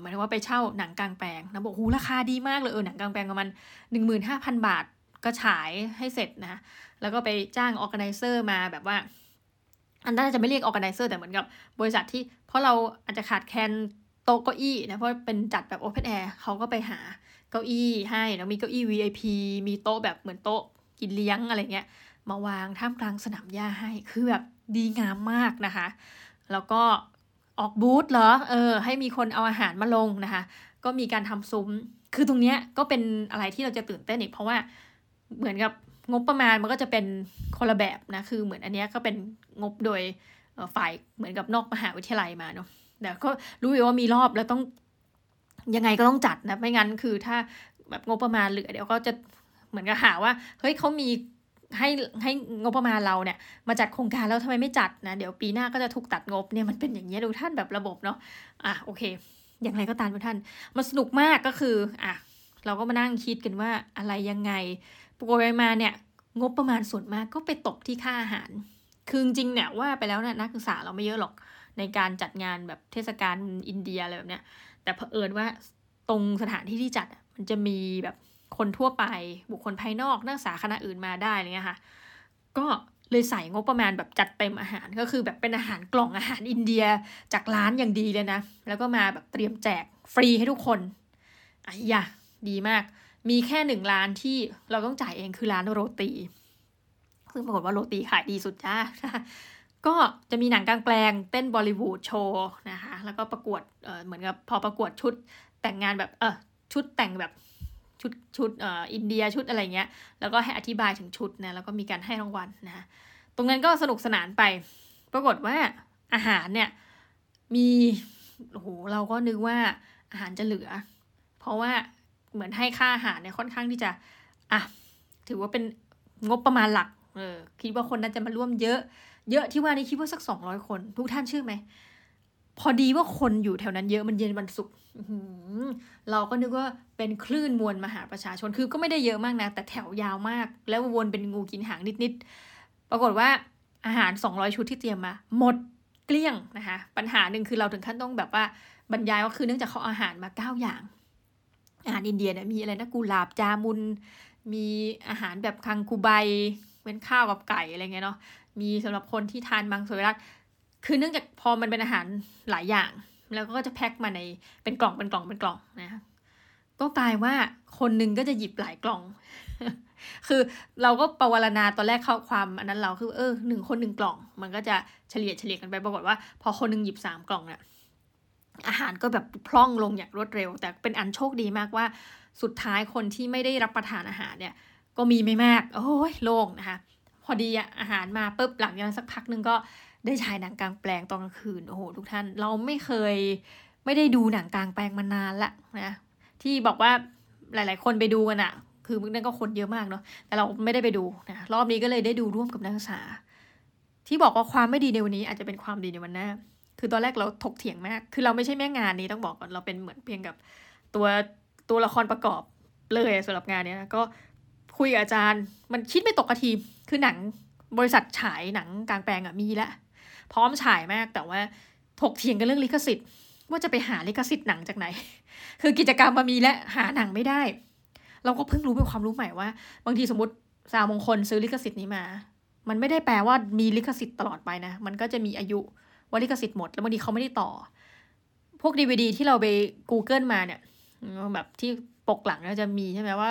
หมายถึงว่าไปเช่าหนังกลางแปลงนะบอกหูราคาดีมากเลยหนังกลางแปลงประมาณ 15,000 บาทก็ฉายให้เสร็จนะแล้วก็ไปจ้างออร์แกไนเซอร์มาแบบว่าอันนั้นจะไม่เรียกออร์แกไนเซอร์แต่เหมือนกับบริษัทที่เพราะเราอาจจะขาดแคลนโต๊ะเก้าอี้นะเพราะเป็นจัดแบบโอเพนแอร์เขาก็ไปหาเก้าอี้ให้แล้วมีเก้าอี้ VIP มีโต๊ะแบบเหมือนโต๊ะกินเลี้ยงอะไรเงี้ยมาวางท่ามกลางสนามหญ้าให้คือแบบดีงามมากนะคะแล้วก็ออกบูธเหรอให้มีคนเอาอาหารมาลงนะคะก็มีการทำซุ้มคือตรงเนี้ยก็เป็นอะไรที่เราจะตื่นเต้นอีกเพราะว่าเหมือนกับงบประมาณมันก็จะเป็นคนละแบบนะคือเหมือนอันเนี้ยก็เป็นงบโดยฝ่ายเหมือนกับนอกมหาวิทยาลัยมาเนาะแต่ก็รู้อยู่ว่ามีรอบแล้วต้องยังไงก็ต้องจัดนะไม่งั้นคือถ้าแบบงบประมาณเหลือเดี๋ยวก็จะเหมือนกับหาว่าเฮ้ยเขามีให้งบประมาณเราเนี่ยมาจัดโครงการแล้วทำไมไม่จัดนะเดี๋ยวปีหน้าก็จะถูกตัดงบเนี่ยมันเป็นอย่างเงี้ยดูท่านแบบระบบเนาะโอเคอย่างไรก็ตามทุกท่านมันสนุกมากก็คือเราก็มานั่งคิดกันว่าอะไรยังไงปกติมาเนี่ยงบประมาณส่วนมากก็ไปตกที่ค่าอาหารคือจริงเนี่ยว่าไปแล้วนะนักศึกษาเราไม่เยอะหรอกในการจัดงานแบบเทศกาลอินเดียอะไรแบบเนี้ยแต่เผอิญว่าตรงสถานที่ที่จัดมันจะมีแบบคนทั่วไปบุคคลภายนอกนักศึกษาคณะอื่นมาได้อะไรเงี้ยค่ะก็เลยใส่งบประมาณแบบจัดเต็มอาหารก็คือแบบเป็นอาหารกล่องอาหารอินเดียจากร้านอย่างดีเลยนะแล้วก็มาแบบเตรียมแจกฟรีให้ทุกคนดีมากมีแค่1ร้านที่เราต้องจ่ายเองคือร้านโรตีซึ่งปรากฏว่าโรตีขายดีสุดจ้าก็จะมีหนังกลางแปลงเต้นบอลิวูดโชว์นะคะแล้วก็ประกวดเหมือนกับพอประกวดชุดแต่งงานแบบชุดแต่งแบบ อินเดียชุดอะไรเงี้ยแล้วก็ให้อธิบายถึงชุดนะแล้วก็มีการให้รางวัล นะตรงนั้นก็สนุกสนานไปปรากฏว่าอาหารเนี่ยมีโอ้โหเราก็นึกว่าอาหารจะเหลือเพราะว่าเหมือนให้ค่าอาหารเนี่ยค่อนข้างที่จะถือว่าเป็นงบประมาณหลักคิดว่าคนน่าจะมาร่วมเยอะเยอะที่ว่านี่คิดว่าสัก200คนทุกท่านเชื่อไหมพอดีว่าคนอยู่แถวนั้นเยอะมันเย็นวันศุกร์เราก็นึกว่าเป็นคลื่นมวลมหาประชาชนคือก็ไม่ได้เยอะมากนะแต่แถวยาวมากแล้ววนเป็นงูกินหางนิดๆปรากฏว่าอาหาร200ชุดที่เตรียมมาหมดเกลี้ยงนะคะปัญหาหนึ่งคือเราถึงขั้นต้องแบบว่าบรรยายว่าคือเนื่องจากเขาอาหารมา9อย่างอาหารอินเดียเนี่ยมีอะไรนะกุหลาบจามุนมีอาหารแบบคังคูใบเป็นข้าวกับไก่อะไรเงี้ยเนาะมีสำหรับคนที่ทานมังสวิรัติคือเนื่องจากพอมันเป็นอาหารหลายอย่างแล้วก็จะแพ็คมาในเป็นกล่องนะก็กลายว่าคนนึงก็จะหยิบหลายกล่องคือเราก็ปวารณาตอนแรกเข้าความอันนั้นเราคือ1คน1กล่องมันก็จะเฉลี่ยกันไปปรากฏว่าพอคนนึงหยิบ3กล่องเนี่ยอาหารก็แบบพร่องลงอย่างรวดเร็วแต่เป็นอันโชคดีมากว่าสุดท้ายคนที่ไม่ได้รับประทานอาหารเนี่ยก็มีไม่มากโอ้ยโล่งนะคะพอดีอาหารมาปุ๊บหลังจากนั้นสักพักนึงก็ได้ฉายหนังกลางแปลงตอนกลางคืนโอ้โหทุกท่านเราไม่ได้ดูหนังกลางแปลงมานานละนะที่บอกว่าหลายๆคนไปดูกันอะคือเมื่อนั้นก็คนเยอะมากเนาะแต่เราไม่ได้ไปดูนะรอบนี้ก็เลยได้ดูร่วมกับนักศึกษาที่บอกว่าความไม่ดีในวันนี้อาจจะเป็นความดีในวันหน้าคือตอนแรกเราถกเถียงมากคือเราไม่ใช่แม่งานนี้ต้องบอกก่อนเราเป็นเหมือนเพียงกับตัวละครประกอบเลยสำหรับงานนี้นะก็คุยกับอาจารย์มันคิดไม่ตกกระทีคือหนังบริษัทฉายหนังกลางแปลงอะมีละพร้อมฉายมากแต่ว่าถกเถียงกันเรื่องลิขสิทธิ์ว่าจะไปหาลิขสิทธิ์หนังจากไหนคือกิจกรรมมามีและหาหนังไม่ได้เราก็เพิ่งรู้เป็นความรู้ใหม่ว่าบางทีสมมติสาวมงคลซื้อลิขสิทธิ์นี้มามันไม่ได้แปลว่ามีลิขสิทธิ์ตลอดไปนะมันก็จะมีอายุว่าลิขสิทธิ์หมดแล้วบางทีเขาไม่ได้ต่อพวก DVD ที่เราไป Google มาเนี่ยแบบที่ปกหลังเนี่ยจะมีใช่ไหมว่า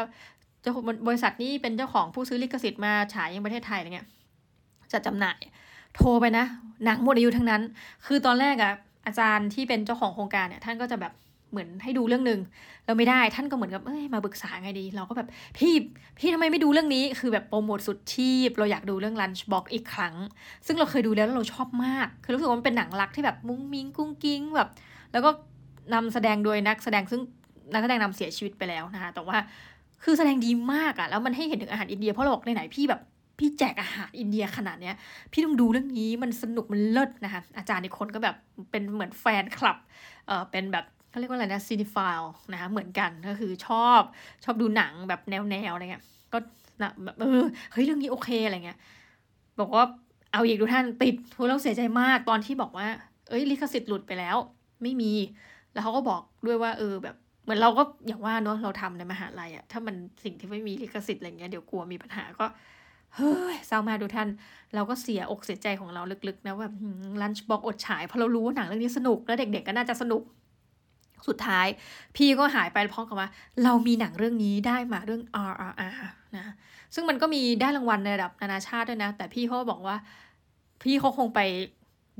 เจ้าบริษัทนี้เป็นเจ้าของผู้ซื้อลิขสิทธิ์มาฉายยังประเทศไทยอะไรเงี้ยจะจำหน่ายโทรไปนะหนังหมดอายุทั้งนั้นคือตอนแรกอะอาจารย์ที่เป็นเจ้าของโครงการเนี่ยท่านก็จะแบบเหมือนให้ดูเรื่องนึงเราไม่ได้ท่านก็เหมือนกับมาปรึกษาไงดีเราก็แบบพี่ทำไมไม่ดูเรื่องนี้คือแบบโปรโมทสุดชีพเราอยากดูเรื่อง Lunchbox อีกครั้งซึ่งเราเคยดูแล้วเราชอบมากคือรู้สึกว่ามันเป็นหนังรักที่แบบมุ้งมิ้งกุ้งกิ้งแบบแล้วก็นำแสดงโดยนักแสดงซึ่งนักแสดงนำเสียชีวิตไปแล้วนะคะแต่ว่าคือแสดงดีมากอะแล้วมันให้เห็นถึงอาหารอินเดียเพราะเราบอกไหนๆพี่แบบพี่แจกอาหารอินเดียขนาดเนี้ยพี่ต้องดูเรื่องนี้มันสนุกมันเลิศนะคะอาจารย์ในคนก็แบบเป็นเหมือนแฟนคลับเป็นแบบเขาเรียกว่าอะไรนะซีนิฟายนะคะเหมือนกันก็คือชอบดูหนังแบบแนวอะไรเงี้ยก็นะแบบเฮ้ยเรื่องนี้โอเคอะไรเงี้ยบอกว่าเอาอีกดูท่านติดทุกเราเสียใจมากตอนที่บอกว่าลิขสิทธิ์หลุดไปแล้วไม่มีแล้วเขาก็บอกด้วยว่าแบบเหมือนเราก็อย่างว่าเนาะเราทำในมหาลัยอะถ้ามันสิ่งที่ไม่มีลิขสิทธิ์อะไรเงี้ยเดี๋ยวกลัวมีปัญหาก็เฮ้ยเศร้ามากดูท่านเราก็เสียอกเสียใจของเราลึกๆนะว่า Lunchbox อดฉายเพราะเรารู้ว่าหนังเรื่องนี้สนุกและเด็กๆก็น่าจะสนุกสุดท้ายพี่ก็หายไปพร้อมกับว่าเรามีหนังเรื่องนี้ได้มาเรื่อง RRR นะซึ่งมันก็มีได้รางวัลในระดับนานาชาติด้วยนะแต่พี่เขาบอกว่าพี่เขาคงไป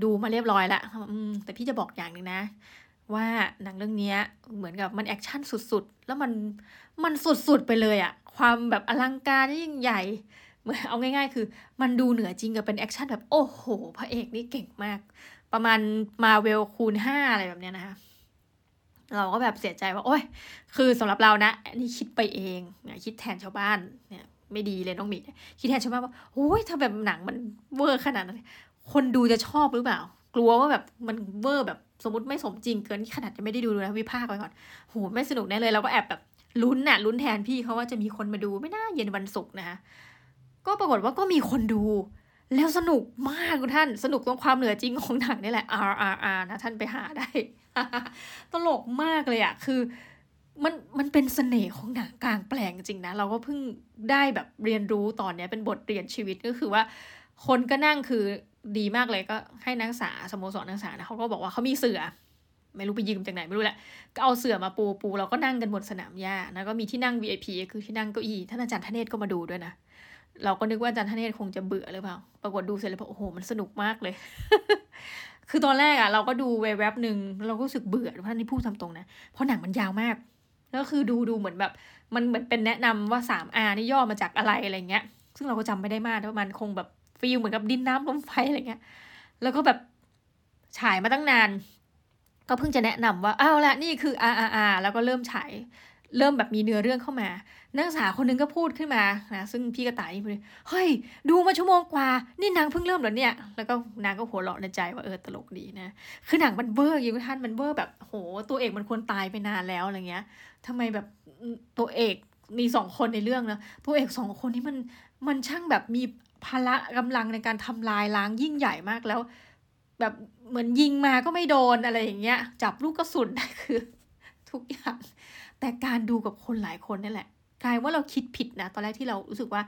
ดูมาเรียบร้อยแล้วแต่พี่จะบอกอย่างนึงนะว่าหนังเรื่องนี้เหมือนกับมันแอคชั่นสุดๆแล้วมันสุดๆไปเลยอะความแบบอลังการยิ่งใหญ่เอาง่ายๆคือมันดูเหนือจริงกับเป็นแอคชั่นแบบโอ้โหพระเอกนี่เก่งมากประมาณ Marvel คูณ 5 อะไรแบบเนี้ยนะคะเราก็แบบเสียใจว่าโอ๊ยคือสำหรับเรานะนี่คิดไปเองคิดแทนชาวบ้านเนี่ยไม่ดีเลยน้องหมีคิดแทนชาวบ้านว่าโอ๊ยถ้าแบบหนังมันเวอร์ขนาดนั้นคนดูจะชอบหรือเปล่ากลัวว่าแบบมันเวอร์แบบสมมติไม่สมจริงเกินขนาดจะไม่ได้ดูนะวิพากษ์ไปก่อนโหไม่สนุกแน่เลยเราก็แอบแบบลุ้นแทนพี่เขาว่าจะมีคนมาดูไม่น่าเย็นวันศุกร์นะคะก็ปรากฏว่าก็มีคนดูแล้วสนุกมากคุณท่านสนุกตรงความเหนือจริงของหนังนี่แหละ RRR นะท่านไปหาได้ ตลกมากเลยอ่ะคือมันเป็นเสน่ห์ของหนังกลางแปลงจริงนะเราก็เพิ่งได้แบบเรียนรู้ตอนนี้เป็นบทเรียนชีวิตก็คือว่าคนก็นั่งคือดีมากเลยก็ให้นักศึกษาสโมสรนักศึกษานะเขาก็บอกว่าเขามีเสือไม่รู้ไปยืมจากไหนไม่รู้แหละก็เอาเสื่อมาปูเราก็นั่งกันบนสนามหญ้านะก็มีที่นั่ง VIP คือที่นั่งเก้าอี้ท่านอาจารย์ธเนศก็มาดูด้วยนะเราก็นึกว่าอาจารย์ธเนศคงจะเบื่อหรือเปล่าปรากฏดูเสร็จแล้วโอ้โหมันสนุกมากเลย คือตอนแรกอ่ะเราก็ดูแวบนึงเราก็รู้สึกเบื่อเพราะนี่พูดตามตรงนะเพราะหนังมันยาวมาก ก็คือดูเหมือนแบบมันเหมือนเป็นแนะนำว่า 3R นี่ย่อมาจากอะไรอะไรเงี้ยซึ่งเราก็จำไม่ได้มากว่ามันคงแบบฟีลเหมือนกับดินน้ำลมไฟอะไรเงี้ยแล้วก็แบบฉายมาตั้งนานก็เพิ่งจะแนะนำว่าอ้าวละนี่คือ RRR แล้วก็เริ่มฉายเริ่มแบบมีเนื้อเรื่องเข้ามานักศึกษาคนนึงก็พูดขึ้นมานะซึ่งพี่กระต่ายนี่พูดเฮ้ยดูมาชั่วโมงกว่านี่นางเพิ่งเริ่มเหรอเนี่ยแล้วก็นางก็หัวเราะในใจว่าตลกดีนะคือหนังมันเบ้ออยู่ท่านมันเบ้อแบบโหตัวเอกมันควรตายไปนานแล้วอะไรเงี้ยทำไมแบบตัวเอกมี2คนในเรื่องนะตัวเอก2คนนี้มันช่างแบบมีพละกำลังในการทำลายล้างยิ่งใหญ่มากแล้วแบบเหมือนยิงมาก็ไม่โดนอะไรอย่างเงี้ยจับลูกกระสุนได้คือทุกอย่างแต่การดูกับคนหลายคนนี่แหละกลายว่าเราคิดผิดนะตอนแรกที่เรารู้สึกว่า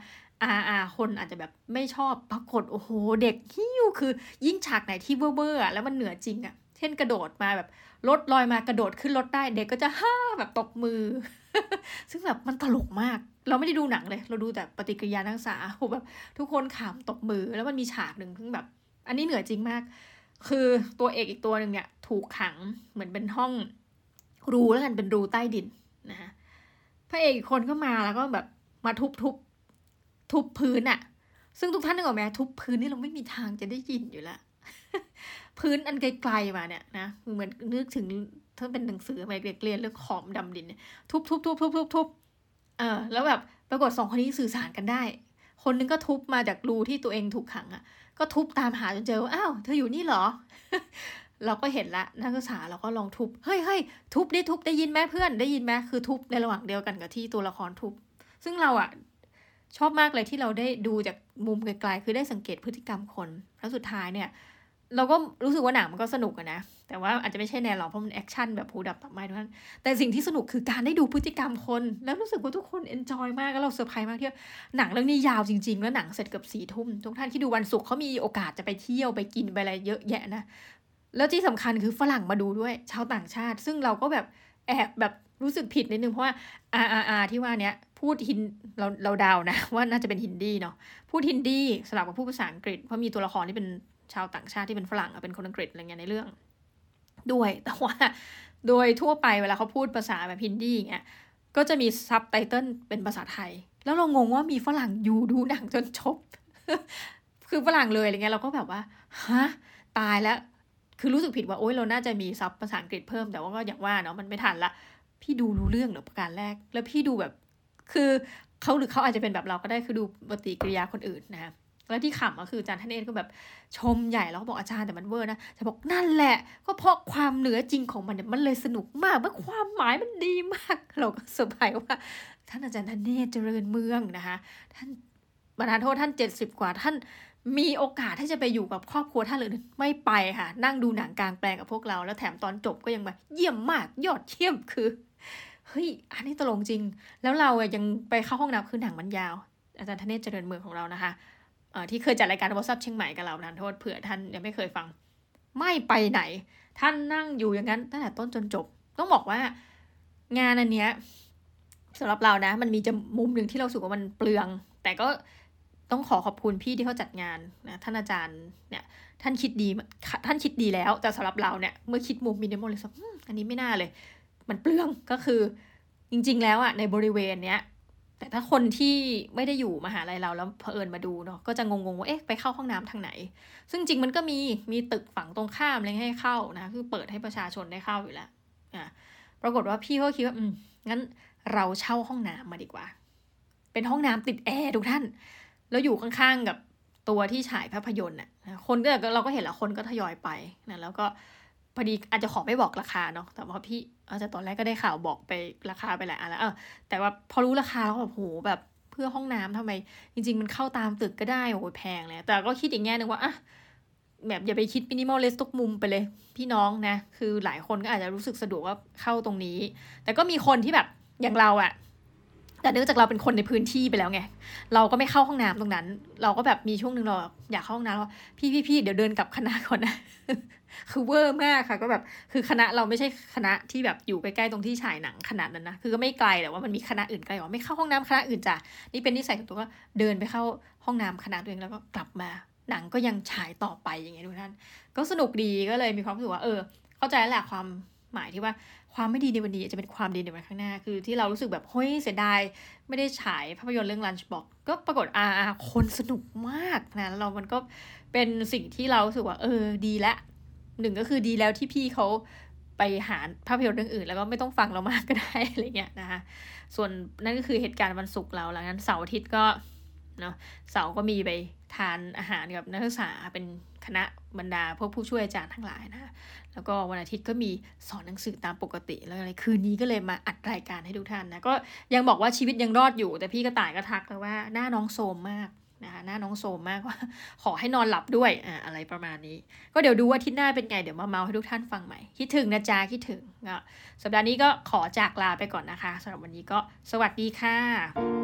คนอาจจะแบบไม่ชอบปรากฏโอ้โหเด็กหิ้วคือยิ่งฉากไหนที่เบ้อๆแล้วมันเหนือจริงอ่ะเช่นกระโดดมาแบบรถลอยมากระโดดขึ้นรถได้เด็กก็จะฮ่าแบบตบมือ ซึ่งแบบมันตลกมากเราไม่ได้ดูหนังเลยเราดูแต่ปฏิกิริยานักศึกษาแบบทุกคนขำตบมือแล้วมันมีฉากนึงซึ่งแบบอันนี้เหนือจริงมากคือตัวเอกอีกตัวนึงเนี่ยถูกขังเหมือนเป็นห้องรูแล้วกันเป็นรูใต้ดินนะฮะพระเอกอีกคนก็มาแล้วก็แบบมาทุบพื้นอะซึ่งทุกท่านนึกออกไหมทุบพื้นนี่เราไม่มีทางจะได้ยินอยู่แล้ว พื้นอันไกลๆมาเนี่ยนะเหมือนนึกถึงถ้าเป็นหนังสืออะไรเรียนเรื่องขอมดำดินทุบแล้วแบบปรากฏ2คนนี้สื่อสารกันได้คนนึงก็ทุบมาจากรูที่ตัวเองถูกขังอะก็ทุบตามหาจนเจอว่าอ้าวเธออยู่นี่เหรอ เราก็เห็นละนักศึกษาเราก็ลองทุบเฮ้ยๆทุบได้ยินไหมเพื่อนได้ยินไหมคือทุบในระหว่างเดียวกันกับที่ตัวละครทุบซึ่งเราอะชอบมากเลยที่เราได้ดูจากมุมไกลๆคือได้สังเกตพฤติกรรมคนแล้วสุดท้ายเนี่ยเราก็รู้สึกว่าหนังมันก็สนุกอะนะแต่ว่าอาจจะไม่ใช่แนวหรอกเพราะมันแอคชั่นแบบหูดับตับไม้ทุกท่านแต่สิ่งที่สนุกคือการได้ดูพฤติกรรมคนแล้วรู้สึกว่าทุกคนเอนจอยมากแล้วเราเซอร์ไพรส์มากที่หนังเรื่องนี้ยาวจริงๆแล้วหนังเสร็จเกือบ 22:00 นทุกท่านที่ดูวันศุกร์เขามีโอกาสจะไปเที่ยวไปกินไปอะไรเยอะแยะนะแล้วที่สำคัญคือฝรั่งมาดูด้วยชาวต่างชาติซึ่งเราก็แบบแอบแบบรู้สึกผิดนิดนึงเพราะว่า RRR ที่ว่าเนี้ยพูดเราเดานะว่าน่าจะเป็นฮินดีเนาะพูดฮินดีสลับกับพูดภาษาอังกฤษเพราะมีตัวละครที่เป็นชาวต่างชาติที่เป็นฝรั่งเป็นคนอังกฤษอะไรเงี้ยในเรื่องด้วยแต่ว่าโดยทั่วไปเวลาเขาพูดภาษาแบบฮินดีอย่างเงี้ยก็จะมีซับไตเติ้ลเป็นภาษาไทยแล้วเรางงว่ามีฝรั่งอยู่ดูหนังจนจบ คือฝรั่งเลยอะไรเงี้ยเราก็แบบว่าฮะตายแล้วคือรู้สึกผิดว่าโอ๊ยเราน่าจะมีซับภาษาอังกฤษเพิ่มแต่ว่าก็อย่างว่าเนาะมันไม่ทันละพี่ดูรู้เรื่องเหรอประการแรกแล้วพี่ดูแบบคือเขาหรือเขาอาจจะเป็นแบบเราก็ได้คือดูปฏิกิริยาคนอื่นนะแล้วที่ขำก็คืออาจารย์ท่านเองก็แบบชมใหญ่แล้วก็บอกอาจารย์แต่มันเวอร์นะจะบอกนั่นแหละก็เพราะความเหนือจริงของมันเนี่ยมันเลยสนุกมากเพราะความหมายมันดีมากเราก็เซอร์ไพรส์ว่าท่านอาจารย์ท่านเนตรเจริญเมืองนะคะท่านประธานโทษท่าน70กว่าท่านมีโอกาสที่จะไปอยู่กับครอบครัวท่านหรือไม่ไปค่ะนั่งดูหนังกลางแปลงกับพวกเราแล้วแถมตอนจบก็ยังแบบเยี่ยมมากยอดเยี่ยมคือเฮ้ยอันนี้ตลกจริงแล้วเรายังไปเข้าห้องน้ำคือหนังมันยาวอาจารย์ธเนศเจริญเมืองของเรานะคะที่เคยจัดรายการ WhatsApp เชียงใหม่กับเรานะโทษเผื่อท่านยังไม่เคยฟังไม่ไปไหนท่านนั่งอยู่อย่างนั้นตั้งแต่ต้นจนจบต้องบอกว่างานอันเนี้ยสำหรับเรานะมันมีมุมนึงที่เราสึกว่ามันเปลืองแต่ก็ต้องขอบคุณพี่ที่เขาจัดงานนะท่านอาจารย์เนี่ยท่านคิดดีแล้วแต่สำหรับเราเนี่ยเมื่อคิดมุมมินิมอลเลยอันนี้ไม่น่าเลยมันเปลืองก็คือจริงๆแล้วอ่ะในบริเวณเนี้ยแต่ถ้าคนที่ไม่ได้อยู่มหาลัยเราแล้วเผอิญมาดูเนาะก็จะงงๆว่าเอ๊ะไปเข้าห้องน้ำทางไหนซึ่งจริงมันก็มีตึกฝั่งตรงข้ามอะไรให้เข้านะคือเปิดให้ประชาชนได้เข้าอยู่แล้วอ่ะปรากฏว่าพี่ก็คิดว่างั้นเราเช่าห้องน้ำมาดีกว่าเป็นห้องน้ำติดแอร์ทุกท่านแล้วอยู่ข้างๆกับตัวที่ฉายภาพยนตร์น่ะคนก็เราก็เห็นละคนก็ทยอยไปนะแล้วก็พอดีอาจจะขอไม่บอกราคาเนาะแต่พอพี่อาจจะตอนแรกก็ได้ข่าวบอกไปราคาไปหลายอันแล้วแต่ว่าพอรู้ราคาแล้วแบบโหแบบเพื่อห้องน้ำทำไมจริงๆมันเข้าตามตึกก็ได้โอ้ยแพงเลยแต่ก็คิดอีกแง่นึงว่าอ่ะแบบอย่าไปคิดมินิมอลลิสต์ทุกมุมไปเลยพี่น้องนะคือหลายคนก็อาจจะรู้สึกสะดวกว่าเข้าตรงนี้แต่ก็มีคนที่แบบอย่างเราอะแต่เนื่องจากเราเป็นคนในพื้นที่ไปแล้วไงเราก็ไม่เข้าห้องน้ำตรงนั้นเราก็แบบมีช่วงนึงเราอยากเข้าห้องน้ำแล้วพี่เดี๋ยวเดินกลับคณะก่อนนะ คือเวอร์มากค่ะก็แบบคือคณะเราไม่ใช่คณะที่แบบอยู่ใกล้ๆตรงที่ฉายหนังขนาดนั้นนะคือก็ไม่ไกลแต่ว่ามันมีคณะอื่นไกลว่าไม่เข้าห้องน้ำคณะอื่นจ้ะนี่เป็นนิสัยของตัวก็เดินไปเข้าห้องน้ำคณะตัวเองแล้วก็กลับมาหนังก็ยังฉายต่อไปอย่างเงี้ยทุกท่านก็สนุกดีก็เลยมีความรู้สึกว่าเข้าใจแล้วแหละความ หมายที่ว่าความไม่ดีในวันนี้จะเป็นความดีในวันข้างหน้าคือที่เรารู้สึกแบบเฮ้ยเสียดายไม่ได้ฉายภาพยนตร์เรื่อง Lunchbox ก็ปรากฏRRR คนสนุกมากนะแล้วเรามันก็เป็นสิ่งที่เรารู้สึกว่าดีละหนึ่งก็คือดีแล้วที่พี่เขาไปหาภาพยนตร์เรื่องอื่นแล้วก็ไม่ต้องฟังเรามากก็ได้อะไรเงี้ยนะคะส่วนนั่นก็คือเหตุการณ์วันศุกร์เราหลังนั้นเสาร์อาทิตย์ก็เนาะเสาร์ก็มีไปทานอาหารกับนักศึกษาเป็นคณะบรรดาพวกผู้ช่วยอาจารย์ทั้งหลายนะแล้วก็วันอาทิตย์ก็มีสอนหนังสือตามปกติแล้วอะไรคืนนี้ก็เลยมาอัดรายการให้ทุกท่านนะก็ยังบอกว่าชีวิตยังรอดอยู่แต่พี่กระต่ายก็ทักแล้วว่าหน้าน้องโซมมากนะคะหน้าน้องโซมมากว่าขอให้นอนหลับด้วยอะไรประมาณนี้ก็เดี๋ยวดูว่าอาทิตย์หน้าเป็นไงเดี๋ยวมาเมาให้ทุกท่านฟังใหม่คิดถึงนะจ๊ะคิดถึงก็สัปดาห์นี้ก็ขอจากลาไปก่อนนะคะสำหรับวันนี้ก็สวัสดีค่ะ